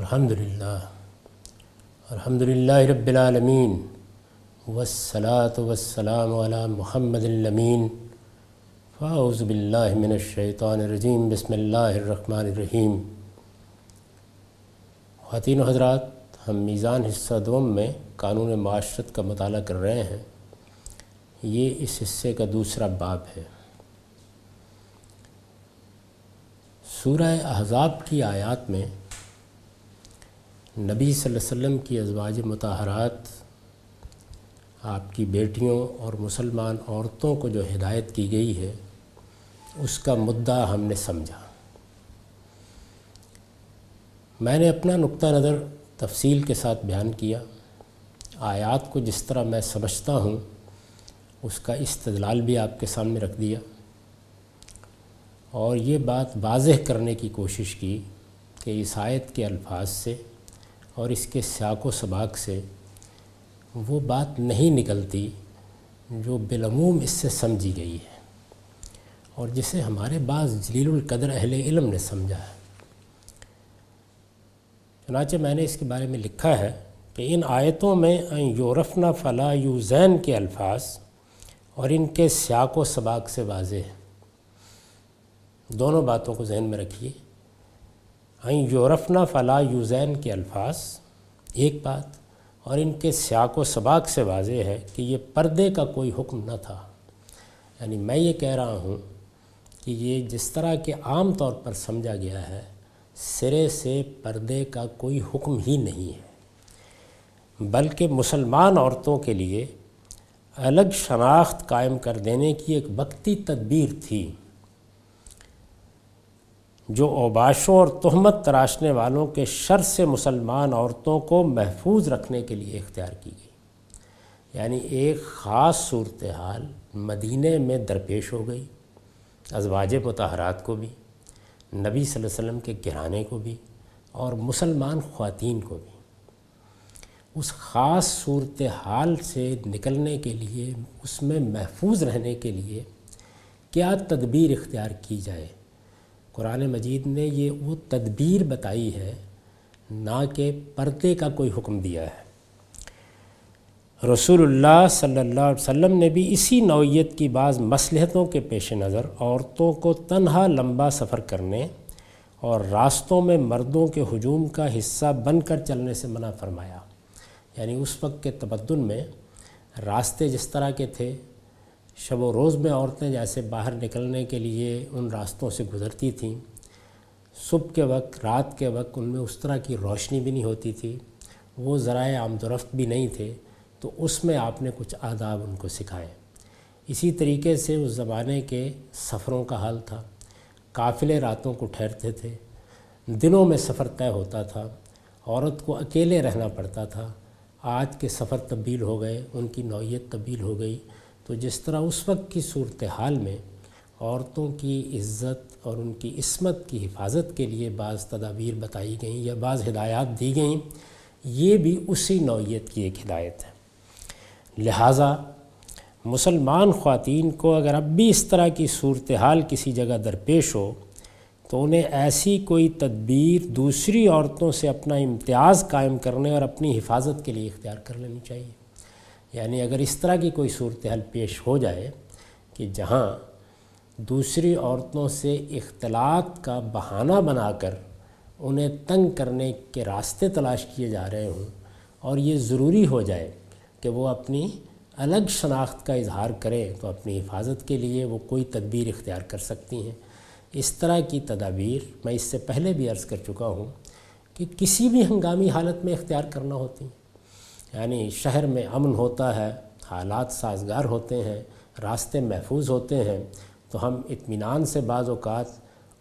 الحمد للہ رب العالمین والصلاة والسلام علی محمد الامین فاعوذ باللہ من الشیطان الرجیم بسم اللہ الرحمن الرحیم۔ خواتین و حضرات، ہم میزان حصہ دوم میں قانون معاشرت کا مطالعہ کر رہے ہیں۔ یہ اس حصے کا دوسرا باب ہے۔ سورہ احزاب کی آیات میں نبی صلی اللہ علیہ وسلم کی ازواج مطہرات، آپ کی بیٹیوں اور مسلمان عورتوں کو جو ہدایت کی گئی ہے، اس کا مدعا ہم نے سمجھا۔ میں نے اپنا نقطہ نظر تفصیل کے ساتھ بیان کیا۔ آیات کو جس طرح میں سمجھتا ہوں اس کا استدلال بھی آپ کے سامنے رکھ دیا، اور یہ بات واضح کرنے کی کوشش کی کہ اس آیت کے الفاظ سے اور اس کے سیاق و سباق سے وہ بات نہیں نکلتی جو بالعموم اس سے سمجھی گئی ہے اور جسے ہمارے بعض جلیل القدر اہل علم نے سمجھا ہے۔ چنانچہ میں نے اس کے بارے میں لکھا ہے کہ ان آیتوں میں ان یورفنا فلا یوزین کے الفاظ اور ان کے سیاق و سباق سے واضح ہے۔ دونوں باتوں کو ذہن میں رکھیے۔ ان یورفنا فلا یوزین کے الفاظ ایک بات، اور ان کے سیاق و سباق سے واضح ہے کہ یہ پردے کا کوئی حکم نہ تھا۔ یعنی میں یہ کہہ رہا ہوں کہ یہ جس طرح کہ عام طور پر سمجھا گیا ہے، سرے سے پردے کا کوئی حکم ہی نہیں ہے، بلکہ مسلمان عورتوں کے لیے الگ شناخت قائم کر دینے کی ایک وقتی تدبیر تھی جو اوباشوں اور تہمت تراشنے والوں کے شر سے مسلمان عورتوں کو محفوظ رکھنے کے لیے اختیار کی گئی۔ یعنی ایک خاص صورتحال مدینے میں درپیش ہو گئی، ازواج مطہرات کو بھی، نبی صلی اللہ علیہ وسلم کے گھرانے کو بھی، اور مسلمان خواتین کو بھی۔ اس خاص صورتحال سے نکلنے کے لیے، اس میں محفوظ رہنے کے لیے کیا تدبیر اختیار کی جائے، قرآن مجید نے یہ وہ تدبیر بتائی ہے، نہ کہ پردے کا کوئی حکم دیا ہے۔ رسول اللہ صلی اللہ علیہ وسلم نے بھی اسی نوعیت کی بعض مصلحتوں کے پیش نظر عورتوں کو تنہا لمبا سفر کرنے اور راستوں میں مردوں کے ہجوم کا حصہ بن کر چلنے سے منع فرمایا۔ یعنی اس وقت کے تمدن میں راستے جس طرح کے تھے، شب و روز میں عورتیں جیسے باہر نکلنے کے لیے ان راستوں سے گزرتی تھیں، صبح کے وقت، رات کے وقت ان میں اس طرح کی روشنی بھی نہیں ہوتی تھی، وہ ذرائع آمد و رفت بھی نہیں تھے، تو اس میں آپ نے کچھ آداب ان کو سکھائے۔ اسی طریقے سے اس زمانے کے سفروں کا حال تھا۔ قافلے راتوں کو ٹھہرتے تھے، دنوں میں سفر طے ہوتا تھا، عورت کو اکیلے رہنا پڑتا تھا۔ آج کے سفر تبدیل ہو گئے، ان کی نوعیت تبدیل ہو گئی، تو جس طرح اس وقت کی صورتحال میں عورتوں کی عزت اور ان کی عصمت کی حفاظت کے لیے بعض تدابیر بتائی گئیں یا بعض ہدایات دی گئیں، یہ بھی اسی نوعیت کی ایک ہدایت ہے۔ لہٰذا مسلمان خواتین کو اگر اب بھی اس طرح کی صورتحال کسی جگہ درپیش ہو تو انہیں ایسی کوئی تدبیر دوسری عورتوں سے اپنا امتیاز قائم کرنے اور اپنی حفاظت کے لیے اختیار کر لینی چاہیے۔ یعنی اگر اس طرح کی کوئی صورتحال پیش ہو جائے کہ جہاں دوسری عورتوں سے اختلاط کا بہانہ بنا کر انہیں تنگ کرنے کے راستے تلاش کیے جا رہے ہوں، اور یہ ضروری ہو جائے کہ وہ اپنی الگ شناخت کا اظہار کریں، تو اپنی حفاظت کے لیے وہ کوئی تدبیر اختیار کر سکتی ہیں۔ اس طرح کی تدابیر میں اس سے پہلے بھی عرض کر چکا ہوں کہ کسی بھی ہنگامی حالت میں اختیار کرنا ہوتی ہیں۔ یعنی شہر میں امن ہوتا ہے، حالات سازگار ہوتے ہیں، راستے محفوظ ہوتے ہیں، تو ہم اطمینان سے بعض اوقات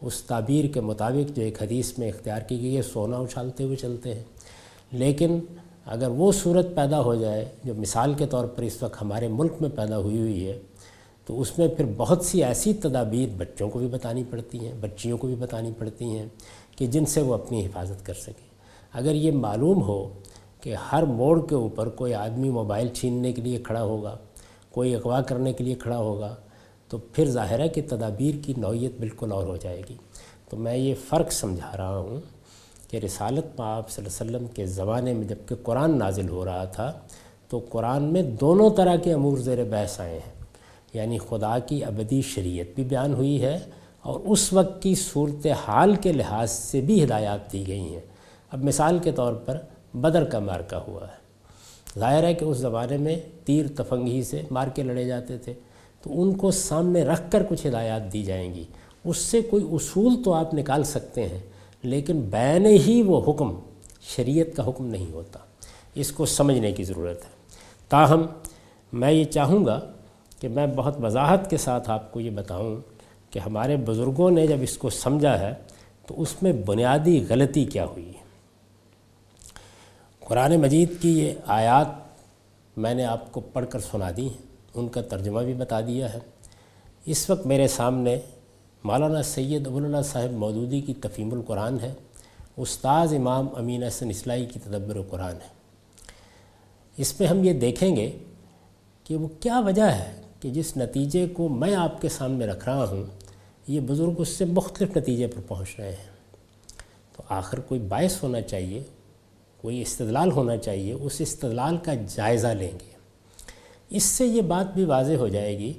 اس تعبیر کے مطابق جو ایک حدیث میں اختیار کی گئی ہے، سونا اچھالتے ہوئے چلتے ہیں۔ لیکن اگر وہ صورت پیدا ہو جائے جو مثال کے طور پر اس وقت ہمارے ملک میں پیدا ہوئی ہے، تو اس میں پھر بہت سی ایسی تدابیر بچوں کو بھی بتانی پڑتی ہیں، بچیوں کو بھی بتانی پڑتی ہیں کہ جن سے وہ اپنی حفاظت کر سکیں۔ اگر یہ معلوم ہو کہ ہر موڑ کے اوپر کوئی آدمی موبائل چھیننے کے لیے کھڑا ہوگا، کوئی اغوا کرنے کے لیے کھڑا ہوگا، تو پھر ظاہر ہے کہ تدابیر کی نوعیت بالکل اور ہو جائے گی۔ تو میں یہ فرق سمجھا رہا ہوں کہ رسالت میں آپ صلی اللہ علیہ وسلم کے زمانے میں جب کہ قرآن نازل ہو رہا تھا تو قرآن میں دونوں طرح کے امور زیر بحث آئے ہیں، یعنی خدا کی ابدی شریعت بھی بیان ہوئی ہے اور اس وقت کی صورتحال کے لحاظ سے بھی ہدایات دی گئی ہیں۔ اب مثال کے طور پر بدر کا مارکا ہوا ہے، ظاہر ہے کہ اس زمانے میں تیر تفنگی سے مارکے لڑے جاتے تھے، تو ان کو سامنے رکھ کر کچھ ہدایات دی جائیں گی، اس سے کوئی اصول تو آپ نکال سکتے ہیں، لیکن بین ہی وہ حکم شریعت کا حکم نہیں ہوتا، اس کو سمجھنے کی ضرورت ہے۔ تاہم میں یہ چاہوں گا کہ میں بہت وضاحت کے ساتھ آپ کو یہ بتاؤں کہ ہمارے بزرگوں نے جب اس کو سمجھا ہے تو اس میں بنیادی غلطی کیا ہوئی ہے۔ قرآن مجید کی یہ آیات میں نے آپ کو پڑھ کر سنا دی ہیں، ان کا ترجمہ بھی بتا دیا ہے۔ اس وقت میرے سامنے مولانا سید ابوالعلیٰ صاحب مودودی کی تفہیم القرآن ہے، استاذ امام امین احسن اصلاحی کی تدبر القرآن ہے۔ اس میں ہم یہ دیکھیں گے کہ وہ کیا وجہ ہے کہ جس نتیجے کو میں آپ کے سامنے رکھ رہا ہوں یہ بزرگ اس سے مختلف نتیجے پر پہنچ رہے ہیں، تو آخر کوئی باعث ہونا چاہیے، کوئی استدلال ہونا چاہیے، اس استدلال کا جائزہ لیں گے۔ اس سے یہ بات بھی واضح ہو جائے گی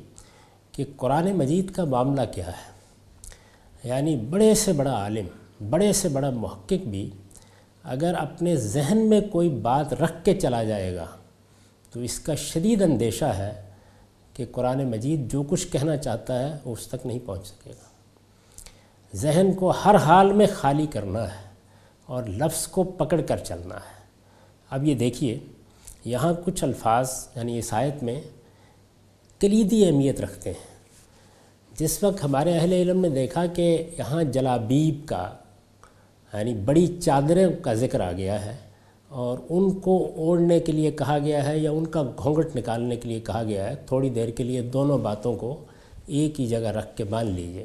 کہ قرآن مجید کا معاملہ کیا ہے، یعنی بڑے سے بڑا عالم، بڑے سے بڑا محقق بھی اگر اپنے ذہن میں کوئی بات رکھ کے چلا جائے گا تو اس کا شدید اندیشہ ہے کہ قرآن مجید جو کچھ کہنا چاہتا ہے وہ اس تک نہیں پہنچ سکے گا۔ ذہن کو ہر حال میں خالی کرنا ہے اور لفظ کو پکڑ کر چلنا ہے۔ اب یہ دیکھیے، یہاں کچھ الفاظ یعنی اس آیت میں کلیدی اہمیت رکھتے ہیں۔ جس وقت ہمارے اہل علم نے دیکھا کہ یہاں جلابیب کا یعنی بڑی چادریں کا ذکر آ گیا ہے اور ان کو اوڑھنے کے لیے کہا گیا ہے یا ان کا گھونگھٹ نکالنے کے لیے کہا گیا ہے، تھوڑی دیر کے لیے دونوں باتوں کو ایک ہی جگہ رکھ کے باندھ لیجئے،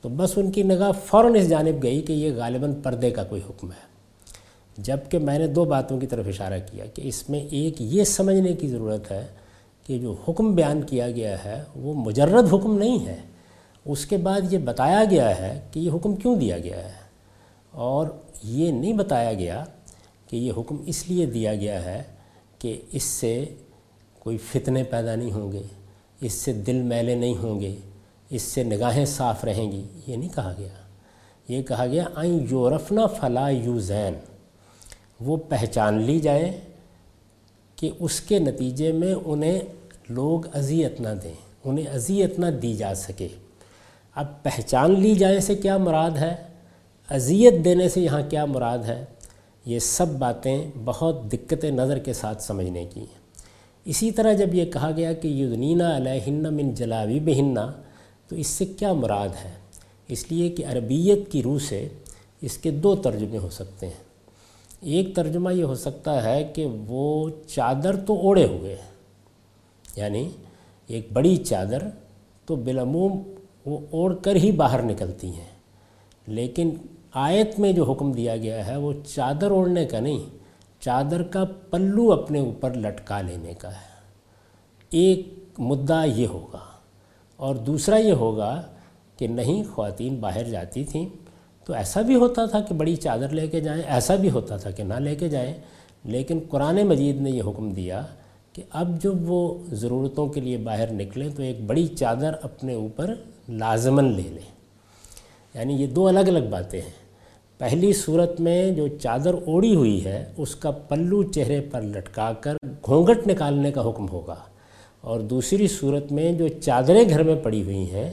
تو بس ان کی نگاہ فوراً اس جانب گئی کہ یہ غالباً پردے کا کوئی حکم ہے، جبکہ میں نے دو باتوں کی طرف اشارہ کیا کہ اس میں ایک یہ سمجھنے کی ضرورت ہے کہ جو حکم بیان کیا گیا ہے وہ مجرد حکم نہیں ہے، اس کے بعد یہ بتایا گیا ہے کہ یہ حکم کیوں دیا گیا ہے، اور یہ نہیں بتایا گیا کہ یہ حکم اس لیے دیا گیا ہے کہ اس سے کوئی فتنے پیدا نہیں ہوں گے، اس سے دل میلے نہیں ہوں گے، اس سے نگاہیں صاف رہیں گی، یہ نہیں کہا گیا۔ یہ کہا گیا آئیں یورفنا فلا یوزین، وہ پہچان لی جائیں کہ اس کے نتیجے میں انہیں لوگ اذیت نہ دیں، انہیں اذیت نہ دی جا سکے۔ اب پہچان لی جائیں سے کیا مراد ہے، اذیت دینے سے یہاں کیا مراد ہے، یہ سب باتیں بہت دقت نظر کے ساتھ سمجھنے کی ہیں۔ اسی طرح جب یہ کہا گیا کہ یدنینہ علیہن من جلابیبہن، تو اس سے کیا مراد ہے، اس لیے کہ عربیت کی روح سے اس کے دو ترجمے ہو سکتے ہیں۔ ایک ترجمہ یہ ہو سکتا ہے کہ وہ چادر تو اوڑھے ہوئے ہیں، یعنی ایک بڑی چادر تو بالعموم وہ اوڑھ کر ہی باہر نکلتی ہیں، لیکن آیت میں جو حکم دیا گیا ہے وہ چادر اوڑھنے کا نہیں، چادر کا پلو اپنے اوپر لٹکا لینے کا ہے۔ ایک مدعا یہ ہوگا، اور دوسرا یہ ہوگا کہ نہیں، خواتین باہر جاتی تھیں تو ایسا بھی ہوتا تھا کہ بڑی چادر لے کے جائیں، ایسا بھی ہوتا تھا کہ نہ لے کے جائیں، لیکن قرآن مجید نے یہ حکم دیا کہ اب جب وہ ضرورتوں کے لیے باہر نکلیں تو ایک بڑی چادر اپنے اوپر لازماً لے لیں، یعنی یہ دو الگ الگ باتیں ہیں۔ پہلی صورت میں جو چادر اوڑی ہوئی ہے اس کا پلو چہرے پر لٹکا کر گھونگھٹ نکالنے کا حکم ہوگا، اور دوسری صورت میں جو چادریں گھر میں پڑی ہوئی ہیں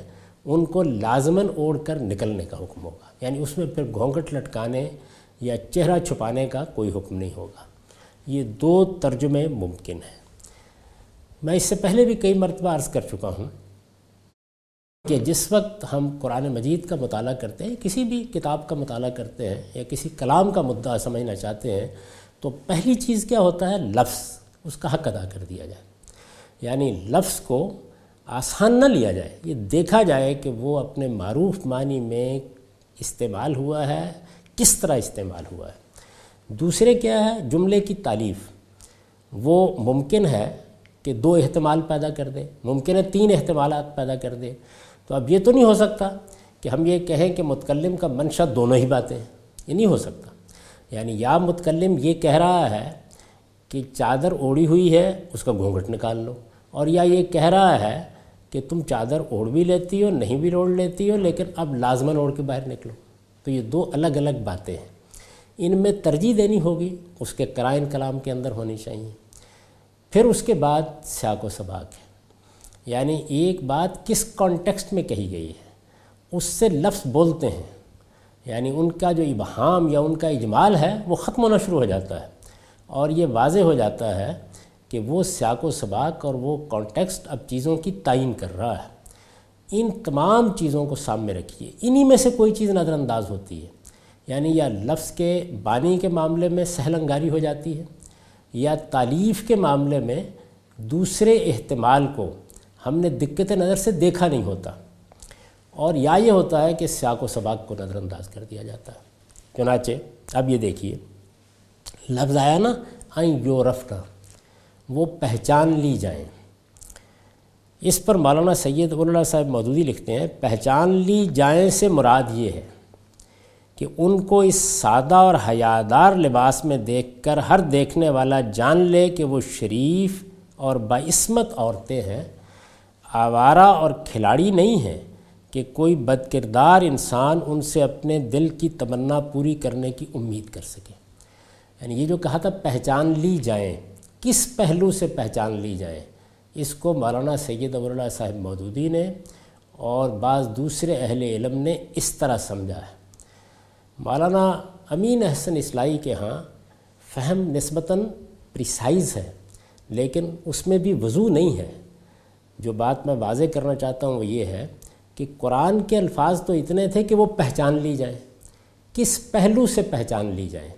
ان کو لازماً اوڑھ کر نکلنے کا حکم ہوگا، یعنی اس میں پھر گھونگھٹ لٹکانے یا چہرہ چھپانے کا کوئی حکم نہیں ہوگا۔ یہ دو ترجمے ممکن ہیں۔ میں اس سے پہلے بھی کئی مرتبہ عرض کر چکا ہوں کہ جس وقت ہم قرآن مجید کا مطالعہ کرتے ہیں، کسی بھی کتاب کا مطالعہ کرتے ہیں یا کسی کلام کا مدعا سمجھنا چاہتے ہیں، تو پہلی چیز کیا ہوتا ہے، لفظ، اس کا حق ادا کر دیا جائے، یعنی لفظ کو آسان نہ لیا جائے، یہ دیکھا جائے کہ وہ اپنے معروف معنی میں استعمال ہوا ہے، کس طرح استعمال ہوا ہے۔ دوسرے کیا ہے، جملے کی تالیف، وہ ممکن ہے کہ دو احتمال پیدا کر دے، ممکن ہے تین احتمالات پیدا کر دے، تو اب یہ تو نہیں ہو سکتا کہ ہم یہ کہیں کہ متکلم کا منشا دونوں ہی باتیں ہیں، یہ نہیں ہو سکتا۔ یعنی یا متکلم یہ کہہ رہا ہے کہ چادر اوڑھی ہوئی ہے اس کا گھونگھٹ نکال لو، اور یا یہ کہہ رہا ہے کہ تم چادر اوڑھ بھی لیتی ہو نہیں بھی اوڑھ لیتی ہو لیکن اب لازماً اوڑھ کے باہر نکلو. تو یہ دو الگ الگ باتیں ہیں، ان میں ترجیح دینی ہوگی، اس کے قرائن کلام کے اندر ہونی چاہیے. پھر اس کے بعد سیاق و سباق ہے، یعنی ایک بات کس کانٹیکسٹ میں کہی گئی ہے اس سے لفظ بولتے ہیں، یعنی ان کا جو ابہام یا ان کا اجمال ہے وہ ختم ہونا شروع ہو جاتا ہے اور یہ واضح ہو جاتا ہے کہ وہ سیاق و سباق اور وہ کانٹیکسٹ اب چیزوں کی تعین کر رہا ہے. ان تمام چیزوں کو سامنے رکھیے، انہی میں سے کوئی چیز نظر انداز ہوتی ہے، یعنی یا لفظ کے بانی کے معاملے میں سہل انگاری ہو جاتی ہے، یا تالیف کے معاملے میں دوسرے احتمال کو ہم نے دقت نظر سے دیکھا نہیں ہوتا، اور یا یہ ہوتا ہے کہ سیاق و سباق کو نظر انداز کر دیا جاتا ہے. چنانچہ اب یہ دیکھیے، لفظ آیا نا آئیں یورفنا، وہ پہچان لی جائیں. اس پر مولانا سید اللہ صاحب مودودی لکھتے ہیں، پہچان لی جائیں سے مراد یہ ہے کہ ان کو اس سادہ اور حیادار لباس میں دیکھ کر ہر دیکھنے والا جان لے کہ وہ شریف اور باعثمت عورتیں ہیں، آوارہ اور کھلاڑی نہیں ہیں کہ کوئی بد کردار انسان ان سے اپنے دل کی تمنا پوری کرنے کی امید کر سکے. یعنی یہ جو کہا تھا پہچان لی جائیں، کس پہلو سے پہچان لی جائیں، اس کو مولانا سید ابوالعلا صاحب مودودی نے اور بعض دوسرے اہل علم نے اس طرح سمجھا ہے. مولانا امین احسن اصلاحی کے ہاں فہم نسبتاً پریسائز ہے، لیکن اس میں بھی وضو نہیں ہے. جو بات میں واضح کرنا چاہتا ہوں وہ یہ ہے کہ قرآن کے الفاظ تو اتنے تھے کہ وہ پہچان لی جائیں، کس پہلو سے پہچان لی جائیں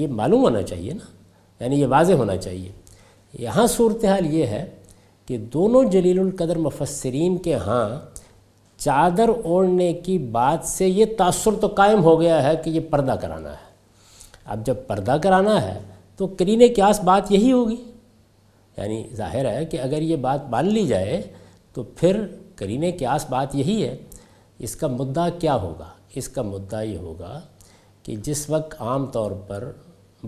یہ معلوم ہونا چاہیے نا، یعنی یہ واضح ہونا چاہیے. یہاں صورتحال یہ ہے کہ دونوں جلیل القدر مفسرین کے ہاں چادر اوڑھنے کی بات سے یہ تاثر تو قائم ہو گیا ہے کہ یہ پردہ کرانا ہے. اب جب پردہ کرانا ہے تو قرینِ قیاس بات یہی ہوگی، یعنی ظاہر ہے کہ اگر یہ بات مان لی جائے تو پھر قرینِ قیاس بات یہی ہے. اس کا مدعا کیا ہوگا؟ اس کا مدعا یہ ہوگا کہ جس وقت عام طور پر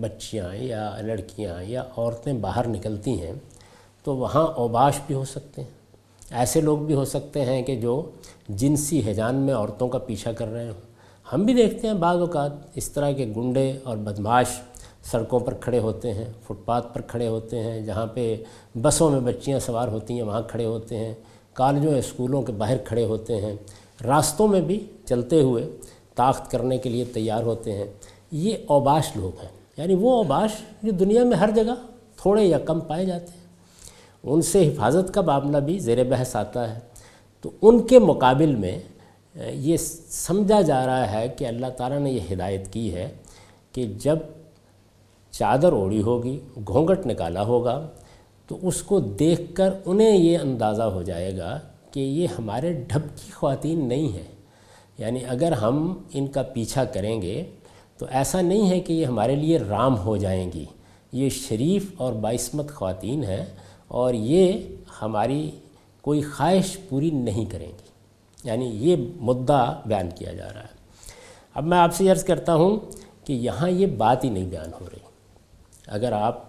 بچیاں یا لڑکیاں یا عورتیں باہر نکلتی ہیں تو وہاں اوباش بھی ہو سکتے ہیں، ایسے لوگ بھی ہو سکتے ہیں کہ جو جنسی ہیجان میں عورتوں کا پیچھا کر رہے ہوں. ہم بھی دیکھتے ہیں بعض اوقات اس طرح کے گنڈے اور بدمعاش سڑکوں پر کھڑے ہوتے ہیں، فٹ پاتھ پر کھڑے ہوتے ہیں، جہاں پہ بسوں میں بچیاں سوار ہوتی ہیں وہاں کھڑے ہوتے ہیں، کالجوں یا اسکولوں کے باہر کھڑے ہوتے ہیں، راستوں میں بھی چلتے ہوئے طاقت کرنے کے لیے تیار ہوتے ہیں. یہ اوباش لوگ ہیں، یعنی وہ اوباش جو دنیا میں ہر جگہ تھوڑے یا کم پائے جاتے ہیں. ان سے حفاظت کا معاملہ بھی زیر بحث آتا ہے. تو ان کے مقابل میں یہ سمجھا جا رہا ہے کہ اللہ تعالیٰ نے یہ ہدایت کی ہے کہ جب چادر اوڑھی ہوگی، گھونگھٹ نکالا ہوگا، تو اس کو دیکھ کر انہیں یہ اندازہ ہو جائے گا کہ یہ ہمارے ڈھب کی خواتین نہیں ہیں. یعنی اگر ہم ان کا پیچھا کریں گے تو ایسا نہیں ہے کہ یہ ہمارے لیے رام ہو جائیں گی، یہ شریف اور باعثمت خواتین ہیں اور یہ ہماری کوئی خواہش پوری نہیں کریں گی. یعنی یہ مدعا بیان کیا جا رہا ہے. اب میں آپ سے عرض کرتا ہوں کہ یہاں یہ بات ہی نہیں بیان ہو رہی. اگر آپ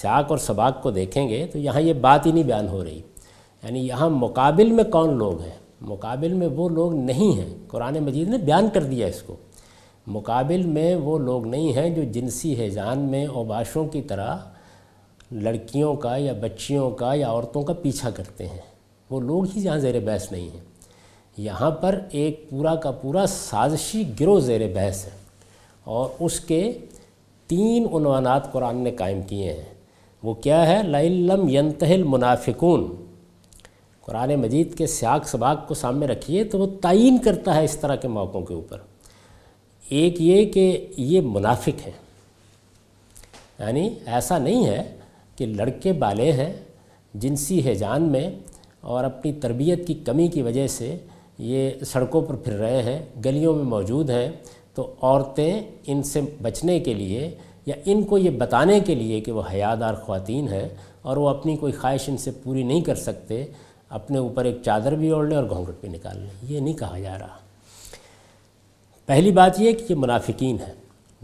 سیاق اور سباق کو دیکھیں گے تو یہاں یہ بات ہی نہیں بیان ہو رہی. یعنی یہاں مقابل میں کون لوگ ہیں؟ مقابل میں وہ لوگ نہیں ہیں، قرآن مجید نے بیان کر دیا اس کو. مقابل میں وہ لوگ نہیں ہیں جو جنسی ہیجان میں اوباشوں کی طرح لڑکیوں کا یا بچیوں کا یا عورتوں کا پیچھا کرتے ہیں، وہ لوگ ہی یہاں زیر بحث نہیں ہیں. یہاں پر ایک پورا کا پورا سازشی گروہ زیر بحث ہے، اور اس کے تین عنوانات قرآن نے قائم کیے ہیں. وہ کیا ہے؟ لَئِن لَّمْ يَنْتَهِ الْمُنَافِقُونَ. قرآن مجید کے سیاق سباق کو سامنے رکھیے تو وہ تعین کرتا ہے اس طرح کے موقعوں کے اوپر. ایک یہ کہ یہ منافق ہیں، یعنی ایسا نہیں ہے کہ لڑکے بالے ہیں جنسی ہیجان میں اور اپنی تربیت کی کمی کی وجہ سے یہ سڑکوں پر پھر رہے ہیں، گلیوں میں موجود ہیں، تو عورتیں ان سے بچنے کے لیے یا ان کو یہ بتانے کے لیے کہ وہ حیادار خواتین ہیں اور وہ اپنی کوئی خواہش ان سے پوری نہیں کر سکتے، اپنے اوپر ایک چادر بھی اوڑھ لیں اور گھونگھٹ بھی نکال لیں. یہ نہیں کہا جا رہا. پہلی بات یہ کہ یہ منافقین ہیں.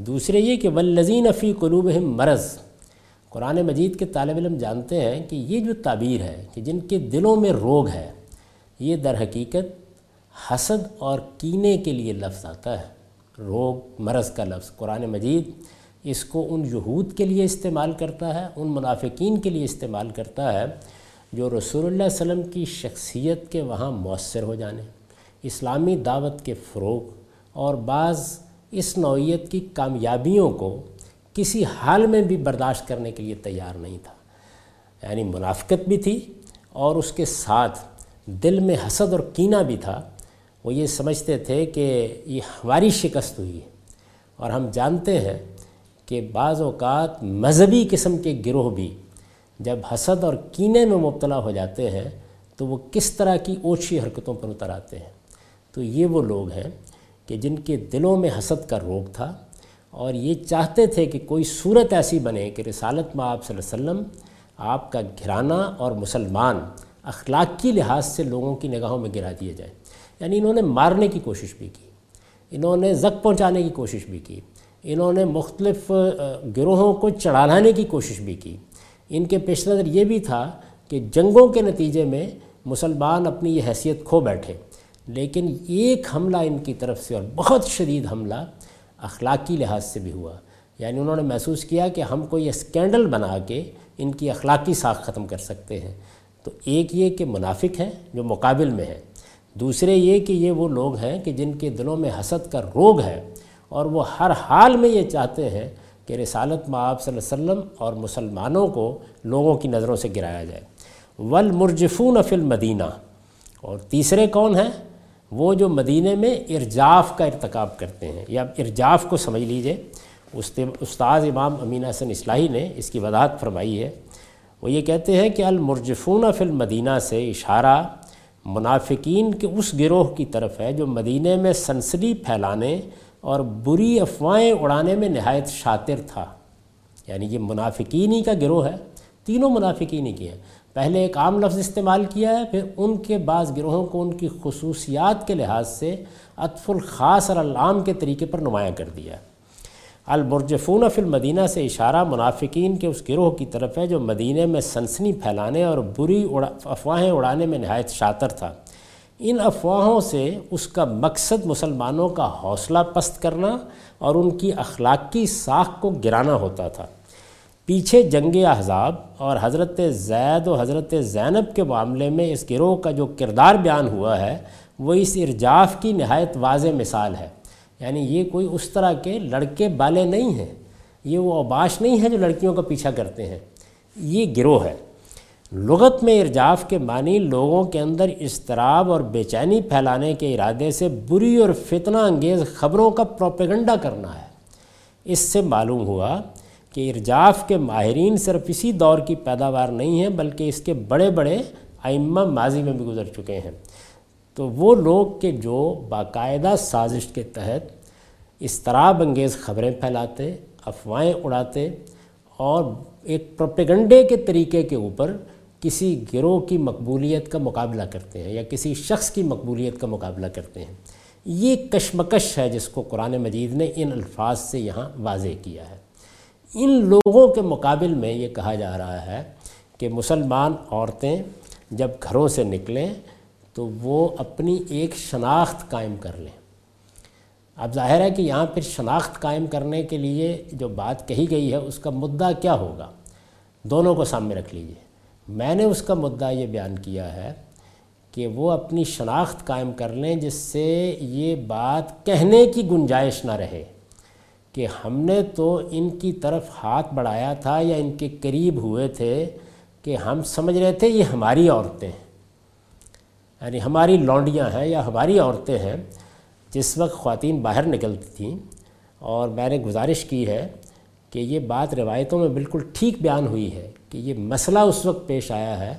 دوسرے یہ کہ والذین فی قلوبہم مرض، قرآن مجید کے طالب علم جانتے ہیں کہ یہ جو تعبیر ہے کہ جن کے دلوں میں روگ ہے، یہ در حقیقت حسد اور کینے کے لیے لفظ آتا ہے۔ روگ، مرض کا لفظ قرآن مجید اس کو ان یہود کے لیے استعمال کرتا ہے، ان منافقین کے لیے استعمال کرتا ہے جو رسول اللہ صلی اللہ علیہ وسلم کی شخصیت کے وہاں مؤثر ہو جانے، اسلامی دعوت کے فروغ اور بعض اس نوعیت کی کامیابیوں کو کسی حال میں بھی برداشت کرنے کے لیے تیار نہیں تھا۔ یعنی منافقت بھی تھی اور اس کے ساتھ دل میں حسد اور کینہ بھی تھا۔ وہ یہ سمجھتے تھے کہ یہ ہماری شکست ہوئی ہے، اور ہم جانتے ہیں کہ بعض اوقات مذہبی قسم کے گروہ بھی جب حسد اور کینے میں مبتلا ہو جاتے ہیں تو وہ کس طرح کی اوچھی حرکتوں پر اتر آتے ہیں۔ تو یہ وہ لوگ ہیں کہ جن کے دلوں میں حسد کا روگ تھا، اور یہ چاہتے تھے کہ کوئی صورت ایسی بنے کہ رسالت مآب صلی اللہ علیہ وسلم، آپ کا گھرانہ اور مسلمان اخلاقی لحاظ سے لوگوں کی نگاہوں میں گرا دیے جائیں۔ یعنی انہوں نے مارنے کی کوشش بھی کی، انہوں نے زخم پہنچانے کی کوشش بھی کی، انہوں نے مختلف گروہوں کو چڑھانے کی کوشش بھی کی۔ ان کے پیش نظر یہ بھی تھا کہ جنگوں کے نتیجے میں مسلمان اپنی یہ حیثیت کھو بیٹھے، لیکن ایک حملہ ان کی طرف سے اور بہت شدید حملہ اخلاقی لحاظ سے بھی ہوا۔ یعنی انہوں نے محسوس کیا کہ ہم کوئی اسکینڈل بنا کے ان کی اخلاقی ساکھ ختم کر سکتے ہیں۔ تو ایک یہ کہ منافق ہیں جو مقابل میں ہیں، دوسرے یہ کہ یہ وہ لوگ ہیں کہ جن کے دلوں میں حسد کا روگ ہے، اور وہ ہر حال میں یہ چاہتے ہیں کہ رسالت مآب صلی اللہ علیہ وسلم اور مسلمانوں کو لوگوں کی نظروں سے گرایا جائے۔ والمرجفون فی المدینہ، اور تیسرے کون ہیں؟ وہ جو مدینہ میں ارجاف کا ارتکاب کرتے ہیں، یا ارجاف کو سمجھ لیجئے۔ استاد امام امین حسن اصلاحی نے اس کی وضاحت فرمائی ہے۔ وہ یہ کہتے ہیں کہ المرجفون فی المدینہ سے اشارہ منافقین کے اس گروہ کی طرف ہے جو مدینہ میں سنسلی پھیلانے اور بری افواہیں اڑانے میں نہایت شاطر تھا۔ یعنی یہ منافقین ہی کا گروہ ہے، تینوں منافقین ہی کی ہیں۔ پہلے ایک عام لفظ استعمال کیا ہے، پھر ان کے بعض گروہوں کو ان کی خصوصیات کے لحاظ سے عطف الخاص اور العام کے طریقے پر نمایاں کر دیا۔ المرجفون فی المدینہ سے اشارہ منافقین کے اس گروہ کی طرف ہے جو مدینہ میں سنسنی پھیلانے اور بری افواہیں اڑانے میں نہایت شاطر تھا۔ ان افواہوں سے اس کا مقصد مسلمانوں کا حوصلہ پست کرنا اور ان کی اخلاقی ساکھ کو گرانا ہوتا تھا۔ پیچھے جنگ احزاب اور حضرت زید و حضرت زینب کے معاملے میں اس گروہ کا جو کردار بیان ہوا ہے وہ اس ارجاف کی نہایت واضح مثال ہے۔ یعنی یہ کوئی اس طرح کے لڑکے بالے نہیں ہیں، یہ وہ اوباش نہیں ہیں جو لڑکیوں کا پیچھا کرتے ہیں، یہ گروہ ہے۔ لغت میں ارجاف کے معنی لوگوں کے اندر اضطراب اور بے چینی پھیلانے کے ارادے سے بری اور فتنہ انگیز خبروں کا پروپیگنڈا کرنا ہے۔ اس سے معلوم ہوا کہ ارجاف کے ماہرین صرف اسی دور کی پیداوار نہیں ہیں، بلکہ اس کے بڑے بڑے ائمہ ماضی میں بھی گزر چکے ہیں۔ تو وہ لوگ کہ جو باقاعدہ سازش کے تحت اضطراب انگیز خبریں پھیلاتے، افواہیں اڑاتے اور ایک پروپیگنڈے کے طریقے کے اوپر کسی گروہ کی مقبولیت کا مقابلہ کرتے ہیں یا کسی شخص کی مقبولیت کا مقابلہ کرتے ہیں، یہ کشمکش ہے جس کو قرآن مجید نے ان الفاظ سے یہاں واضح کیا ہے۔ ان لوگوں کے مقابل میں یہ کہا جا رہا ہے کہ مسلمان عورتیں جب گھروں سے نکلیں تو وہ اپنی ایک شناخت قائم کر لیں۔ اب ظاہر ہے کہ یہاں پھر شناخت قائم کرنے کے لیے جو بات کہی گئی ہے اس کا مدعا کیا ہوگا، دونوں کو سامنے رکھ لیجئے۔ میں نے اس کا مدعا یہ بیان کیا ہے کہ وہ اپنی شناخت قائم کر لیں جس سے یہ بات کہنے کی گنجائش نہ رہے کہ ہم نے تو ان کی طرف ہاتھ بڑھایا تھا یا ان کے قریب ہوئے تھے کہ ہم سمجھ رہے تھے یہ ہماری عورتیں ہیں، یعنی ہماری لونڈیاں ہیں یا ہماری عورتیں ہیں۔ جس وقت خواتین باہر نکلتی تھیں، اور میں نے گزارش کی ہے کہ یہ بات روایتوں میں بالکل ٹھیک بیان ہوئی ہے کہ یہ مسئلہ اس وقت پیش آیا ہے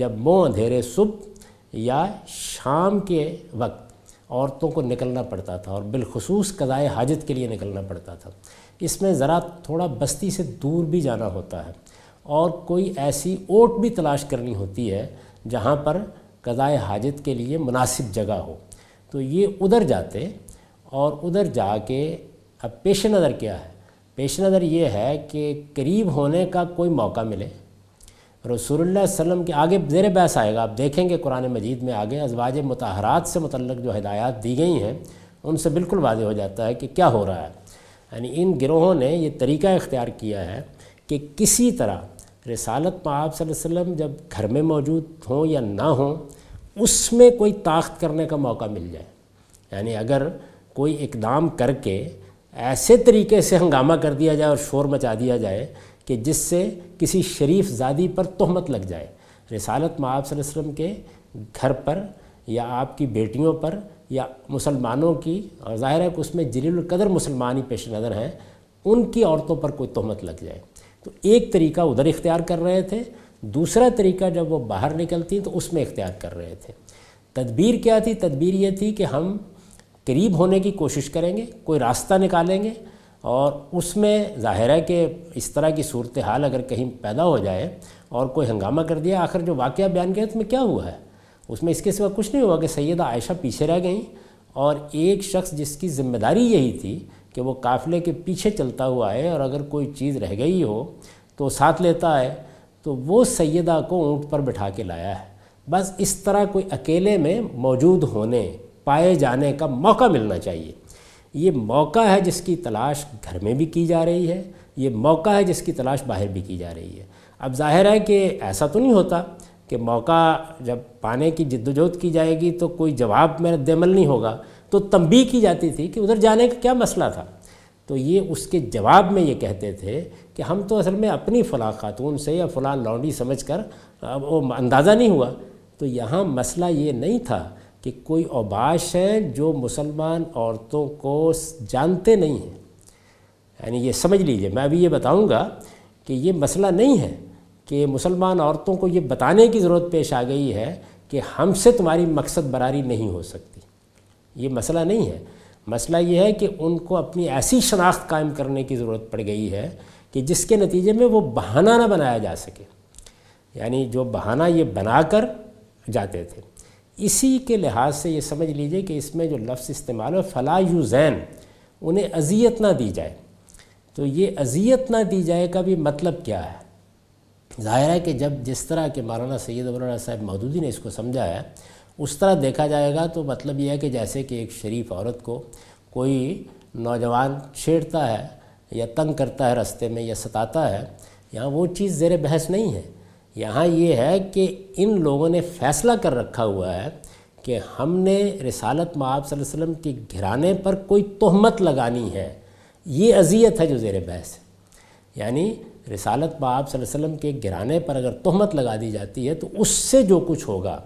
جب منہ اندھیرے صبح یا شام کے وقت عورتوں کو نکلنا پڑتا تھا، اور بالخصوص قضائے حاجت کے لیے نکلنا پڑتا تھا۔ اس میں ذرا تھوڑا بستی سے دور بھی جانا ہوتا ہے، اور کوئی ایسی اوٹ بھی تلاش کرنی ہوتی ہے جہاں پر قضائے حاجت کے لیے مناسب جگہ ہو۔ تو یہ ادھر جاتے اور ادھر جا کے اب پیش نظر کیا ہے؟ پیش نظر یہ ہے کہ قریب ہونے کا کوئی موقع ملے. رسول اللہ صلی اللہ علیہ وسلم کے آگے زیر بحث آئے گا، آپ دیکھیں گے قرآن مجید میں آگے ازواج مطہرات سے متعلق جو ہدایات دی گئی ہیں ان سے بالکل واضح ہو جاتا ہے کہ کیا ہو رہا ہے. یعنی ان گروہوں نے یہ طریقہ اختیار کیا ہے کہ کسی طرح رسالت پاک صلی اللہ علیہ وسلم جب گھر میں موجود ہوں یا نہ ہوں اس میں کوئی طاقت کرنے کا موقع مل جائے. یعنی اگر کوئی اقدام کر کے ایسے طریقے سے ہنگامہ کر دیا جائے اور شور مچا دیا جائے کہ جس سے کسی شریف زادی پر تہمت لگ جائے. رسالت مآب صلی اللہ علیہ وسلم کے گھر پر یا آپ کی بیٹیوں پر یا مسلمانوں کی، اور ظاہر ہے کہ اس میں جلیل القدر مسلمان ہی پیش نظر ہیں، ان کی عورتوں پر کوئی تہمت لگ جائے. تو ایک طریقہ ادھر اختیار کر رہے تھے، دوسرا طریقہ جب وہ باہر نکلتی تو اس میں اختیار کر رہے تھے. تدبیر کیا تھی؟ تدبیر یہ تھی کہ ہم قریب ہونے کی کوشش کریں گے، کوئی راستہ نکالیں گے، اور اس میں ظاہر ہے کہ اس طرح کی صورتحال اگر کہیں پیدا ہو جائے اور کوئی ہنگامہ کر دیا. آخر جو واقعہ بیان کیا اس میں کیا ہوا ہے؟ اس میں اس کے سوا کچھ نہیں ہوا کہ سیدہ عائشہ پیچھے رہ گئیں اور ایک شخص جس کی ذمہ داری یہی تھی کہ وہ قافلے کے پیچھے چلتا ہوا ہے اور اگر کوئی چیز رہ گئی ہو تو ساتھ لیتا ہے، تو وہ سیدہ کو اونٹ پر بٹھا کے لایا ہے. بس اس طرح کوئی اکیلے میں موجود ہونے، پائے جانے کا موقع ملنا چاہیے. یہ موقع ہے جس کی تلاش گھر میں بھی کی جا رہی ہے، یہ موقع ہے جس کی تلاش باہر بھی کی جا رہی ہے. اب ظاہر ہے کہ ایسا تو نہیں ہوتا کہ موقع جب پانے کی جدوجہد کی جائے گی تو کوئی جواب میں ردعمل نہیں ہوگا، تو تنبیہ کی جاتی تھی کہ ادھر جانے کا کیا مسئلہ تھا. تو یہ اس کے جواب میں یہ کہتے تھے کہ ہم تو اصل میں اپنی فلاں خاتون سے یا فلاں لونڈی سمجھ کر وہ اندازہ نہیں ہوا. تو یہاں مسئلہ یہ نہیں تھا کہ کوئی اوباش ہیں جو مسلمان عورتوں کو جانتے نہیں ہیں. یعنی یہ سمجھ لیجئے، میں ابھی یہ بتاؤں گا کہ یہ مسئلہ نہیں ہے کہ مسلمان عورتوں کو یہ بتانے کی ضرورت پیش آ گئی ہے کہ ہم سے تمہاری مقصد براری نہیں ہو سکتی. یہ مسئلہ نہیں ہے. مسئلہ یہ ہے کہ ان کو اپنی ایسی شناخت قائم کرنے کی ضرورت پڑ گئی ہے کہ جس کے نتیجے میں وہ بہانہ نہ بنایا جا سکے. یعنی جو بہانہ یہ بنا کر جاتے تھے، اسی کے لحاظ سے یہ سمجھ لیجئے کہ اس میں جو لفظ استعمال ہو فلا یوزین، انہیں اذیت نہ دی جائے. تو یہ اذیت نہ دی جائے کا بھی مطلب کیا ہے؟ ظاہر ہے کہ جب جس طرح کہ مولانا سید ابوالعلا صاحب مودودی نے اس کو سمجھا ہے اس طرح دیکھا جائے گا تو مطلب یہ ہے کہ جیسے کہ ایک شریف عورت کو کوئی نوجوان چھیڑتا ہے یا تنگ کرتا ہے راستے میں یا ستاتا ہے، یہاں وہ چیز زیر بحث نہیں ہے. یہاں یہ ہے کہ ان لوگوں نے فیصلہ کر رکھا ہوا ہے کہ ہم نے رسالت مآب صلی اللہ علیہ وسلم کے گھرانے پر کوئی تہمت لگانی ہے. یہ اذیت ہے جو زیر بحث ہے. یعنی رسالت مآب صلی اللہ علیہ وسلم کے گھرانے پر اگر تہمت لگا دی جاتی ہے تو اس سے جو کچھ ہوگا،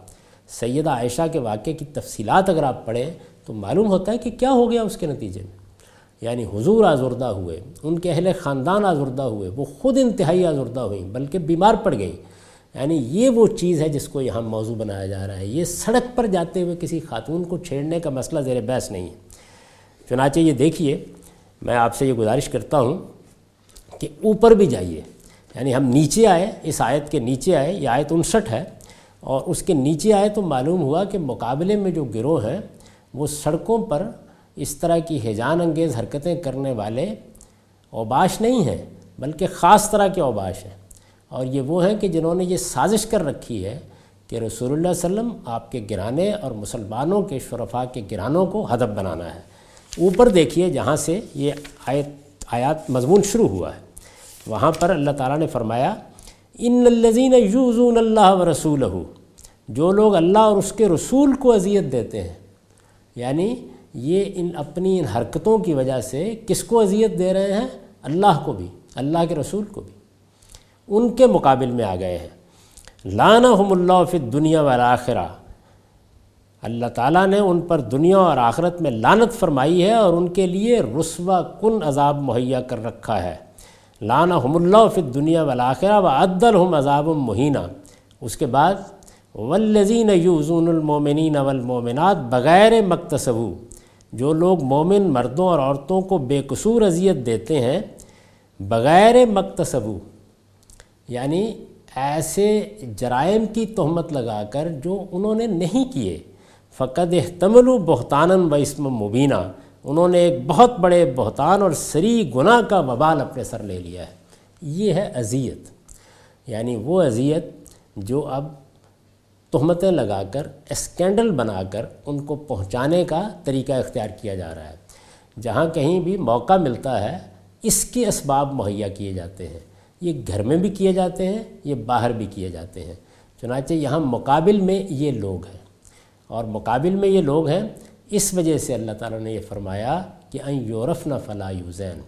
سیدہ عائشہ کے واقعے کی تفصیلات اگر آپ پڑھیں تو معلوم ہوتا ہے کہ کیا ہو گیا اس کے نتیجے میں. یعنی حضور آزردہ ہوئے، ان کے اہل خاندان آزردہ ہوئے، وہ خود انتہائی آزردہ ہوئیں بلکہ بیمار پڑ گئیں. یعنی یہ وہ چیز ہے جس کو یہاں موضوع بنایا جا رہا ہے. یہ سڑک پر جاتے ہوئے کسی خاتون کو چھیڑنے کا مسئلہ زیر بحث نہیں ہے. چنانچہ یہ دیکھیے، میں آپ سے یہ گزارش کرتا ہوں کہ اوپر بھی جائیے. یعنی ہم نیچے آئے، اس آیت کے نیچے آئے، یہ آیت 59 ہے، اور اس کے نیچے آئے تو معلوم ہوا کہ مقابلے میں جو گروہ ہیں وہ سڑکوں پر اس طرح کی ہیجان انگیز حرکتیں کرنے والے اوباش نہیں ہیں بلکہ خاص طرح کے اوباش ہیں. اور یہ وہ ہیں کہ جنہوں نے یہ سازش کر رکھی ہے کہ رسول اللہ صلی اللہ علیہ وسلم، آپ کے گرانے اور مسلمانوں کے شرفاء کے گرانوں کو ہدف بنانا ہے. اوپر دیکھیے جہاں سے یہ آیات مضمون شروع ہوا ہے، وہاں پر اللہ تعالیٰ نے فرمایا ان الذین یؤذون اللہ ورسولہ، جو لوگ اللہ اور اس کے رسول کو اذیت دیتے ہیں. یعنی یہ اپنی ان حرکتوں کی وجہ سے کس کو اذیت دے رہے ہیں؟ اللہ کو بھی، اللہ کے رسول کو بھی. ان کے مقابل میں آ گئے ہیں. لعنہم اللہ فی الدنیا والآخرہ، اللہ تعالیٰ نے ان پر دنیا اور آخرت میں لعنت فرمائی ہے اور ان کے لیے رسوا کن عذاب مہیا کر رکھا ہے. لعنہم اللہ فی الدنیا والآخرہ وعد لہم عذاب مہینہ. اس کے بعد والذین یؤذون المؤمنین والمؤمنات بغیر ما اکتسبوا، جو لوگ مومن مردوں اور عورتوں کو بے قصور اذیت دیتے ہیں بغیر ما اکتسبوا، یعنی ایسے جرائم کی تہمت لگا کر جو انہوں نے نہیں کیے. فقد احتملوا بہتانا و اسما مبینہ، انہوں نے ایک بہت بڑے بہتان اور سری گناہ کا وبال اپنے سر لے لیا ہے. یہ ہے اذیت، یعنی وہ اذیت جو اب تہمتیں لگا کر اسکینڈل بنا کر ان کو پہنچانے کا طریقہ اختیار کیا جا رہا ہے. جہاں کہیں بھی موقع ملتا ہے اس کے اسباب مہیا کیے جاتے ہیں. یہ گھر میں بھی کیے جاتے ہیں، یہ باہر بھی کیے جاتے ہیں. چنانچہ یہاں مقابل میں یہ لوگ ہیں، اور مقابل میں یہ لوگ ہیں. اس وجہ سے اللہ تعالیٰ نے یہ فرمایا کہ ان یورفنا فلا یوزین،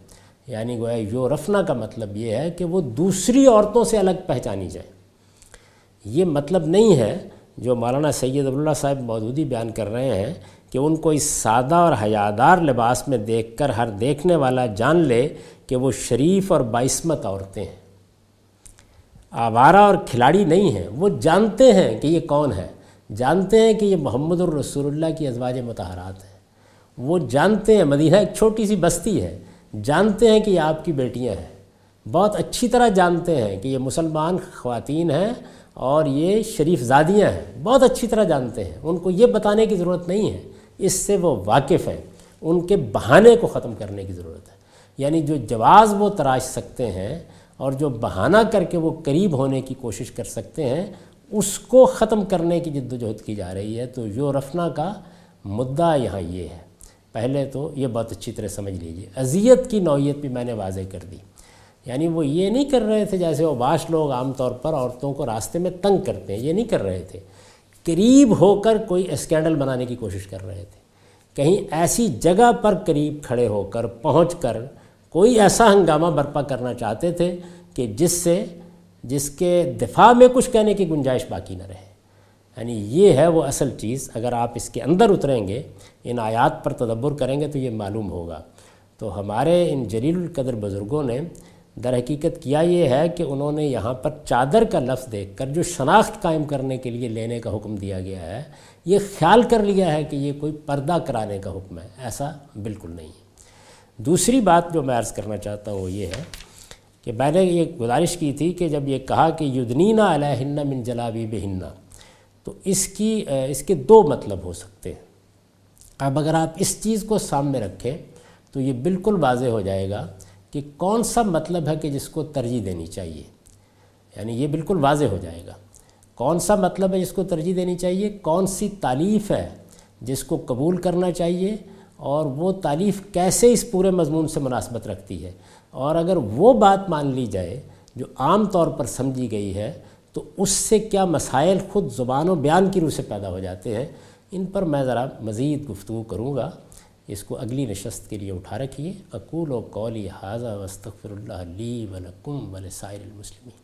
یعنی گویا یورفنا کا مطلب یہ ہے کہ وہ دوسری عورتوں سے الگ پہچانی جائیں. یہ مطلب نہیں ہے جو مولانا سید عبداللہ صاحب مودودی بیان کر رہے ہیں کہ ان کو اس سادہ اور حیادار لباس میں دیکھ کر ہر دیکھنے والا جان لے کہ وہ شریف اور باعثمت عورتیں ہیں، آوارہ اور کھلاڑی نہیں ہیں. وہ جانتے ہیں کہ یہ کون ہے، جانتے ہیں کہ یہ محمد الرسول اللہ کی ازواج مطہرات ہیں. وہ جانتے ہیں مدینہ ایک چھوٹی سی بستی ہے، جانتے ہیں کہ یہ آپ کی بیٹیاں ہیں، بہت اچھی طرح جانتے ہیں کہ یہ مسلمان خواتین ہیں اور یہ شریف زادیاں ہیں، بہت اچھی طرح جانتے ہیں. ان کو یہ بتانے کی ضرورت نہیں ہے، اس سے وہ واقف ہیں. ان کے بہانے کو ختم کرنے کی ضرورت ہے، یعنی جو جواز وہ تراش سکتے ہیں اور جو بہانہ کر کے وہ قریب ہونے کی کوشش کر سکتے ہیں، اس کو ختم کرنے کی جد و جہد کی جا رہی ہے. تو یورفنا کا مدعا یہاں یہ ہے. پہلے تو یہ بہت اچھی طرح سمجھ لیجئے، اذیت کی نوعیت بھی میں نے واضح کر دی. یعنی وہ یہ نہیں کر رہے تھے جیسے وہ بعض لوگ عام طور پر عورتوں کو راستے میں تنگ کرتے ہیں، یہ نہیں کر رہے تھے. قریب ہو کر کوئی اسکینڈل بنانے کی کوشش کر رہے تھے، کہیں ایسی جگہ پر قریب کھڑے ہو کر پہنچ کر کوئی ایسا ہنگامہ برپا کرنا چاہتے تھے کہ جس کے دفاع میں کچھ کہنے کی گنجائش باقی نہ رہے. یعنی یہ ہے وہ اصل چیز. اگر آپ اس کے اندر اتریں گے، ان آیات پر تدبر کریں گے تو یہ معلوم ہوگا. تو ہمارے ان جلیل القدر بزرگوں نے در حقیقت کیا یہ ہے کہ انہوں نے یہاں پر چادر کا لفظ دیکھ کر جو شناخت قائم کرنے کے لیے لینے کا حکم دیا گیا ہے، یہ خیال کر لیا ہے کہ یہ کوئی پردہ کرانے کا حکم ہے. ایسا بالکل نہیں ہے. دوسری بات جو میں عرض کرنا چاہتا ہوں وہ یہ ہے کہ میں نے یہ گزارش کی تھی کہ جب یہ کہا کہ یدنینا علیہن من جلابیبہن، تو اس کے دو مطلب ہو سکتے ہیں. اب اگر آپ اس چیز کو سامنے رکھیں تو یہ بالکل واضح ہو جائے گا کہ کون سا مطلب ہے کہ جس کو ترجیح دینی چاہیے. یعنی یہ بالکل واضح ہو جائے گا کون سا مطلب ہے جس کو ترجیح دینی چاہیے، کون سی تالیف ہے جس کو قبول کرنا چاہیے، اور وہ تالیف کیسے اس پورے مضمون سے مناسبت رکھتی ہے. اور اگر وہ بات مان لی جائے جو عام طور پر سمجھی گئی ہے تو اس سے کیا مسائل خود زبان و بیان کی روح سے پیدا ہو جاتے ہیں. ان پر میں ذرا مزید گفتگو کروں گا، اس کو اگلی نشست کے لیے اٹھا رکھیے. اقول و قولی ھذا واستغفر اللہ لی ولکم ولسائر المسلمین.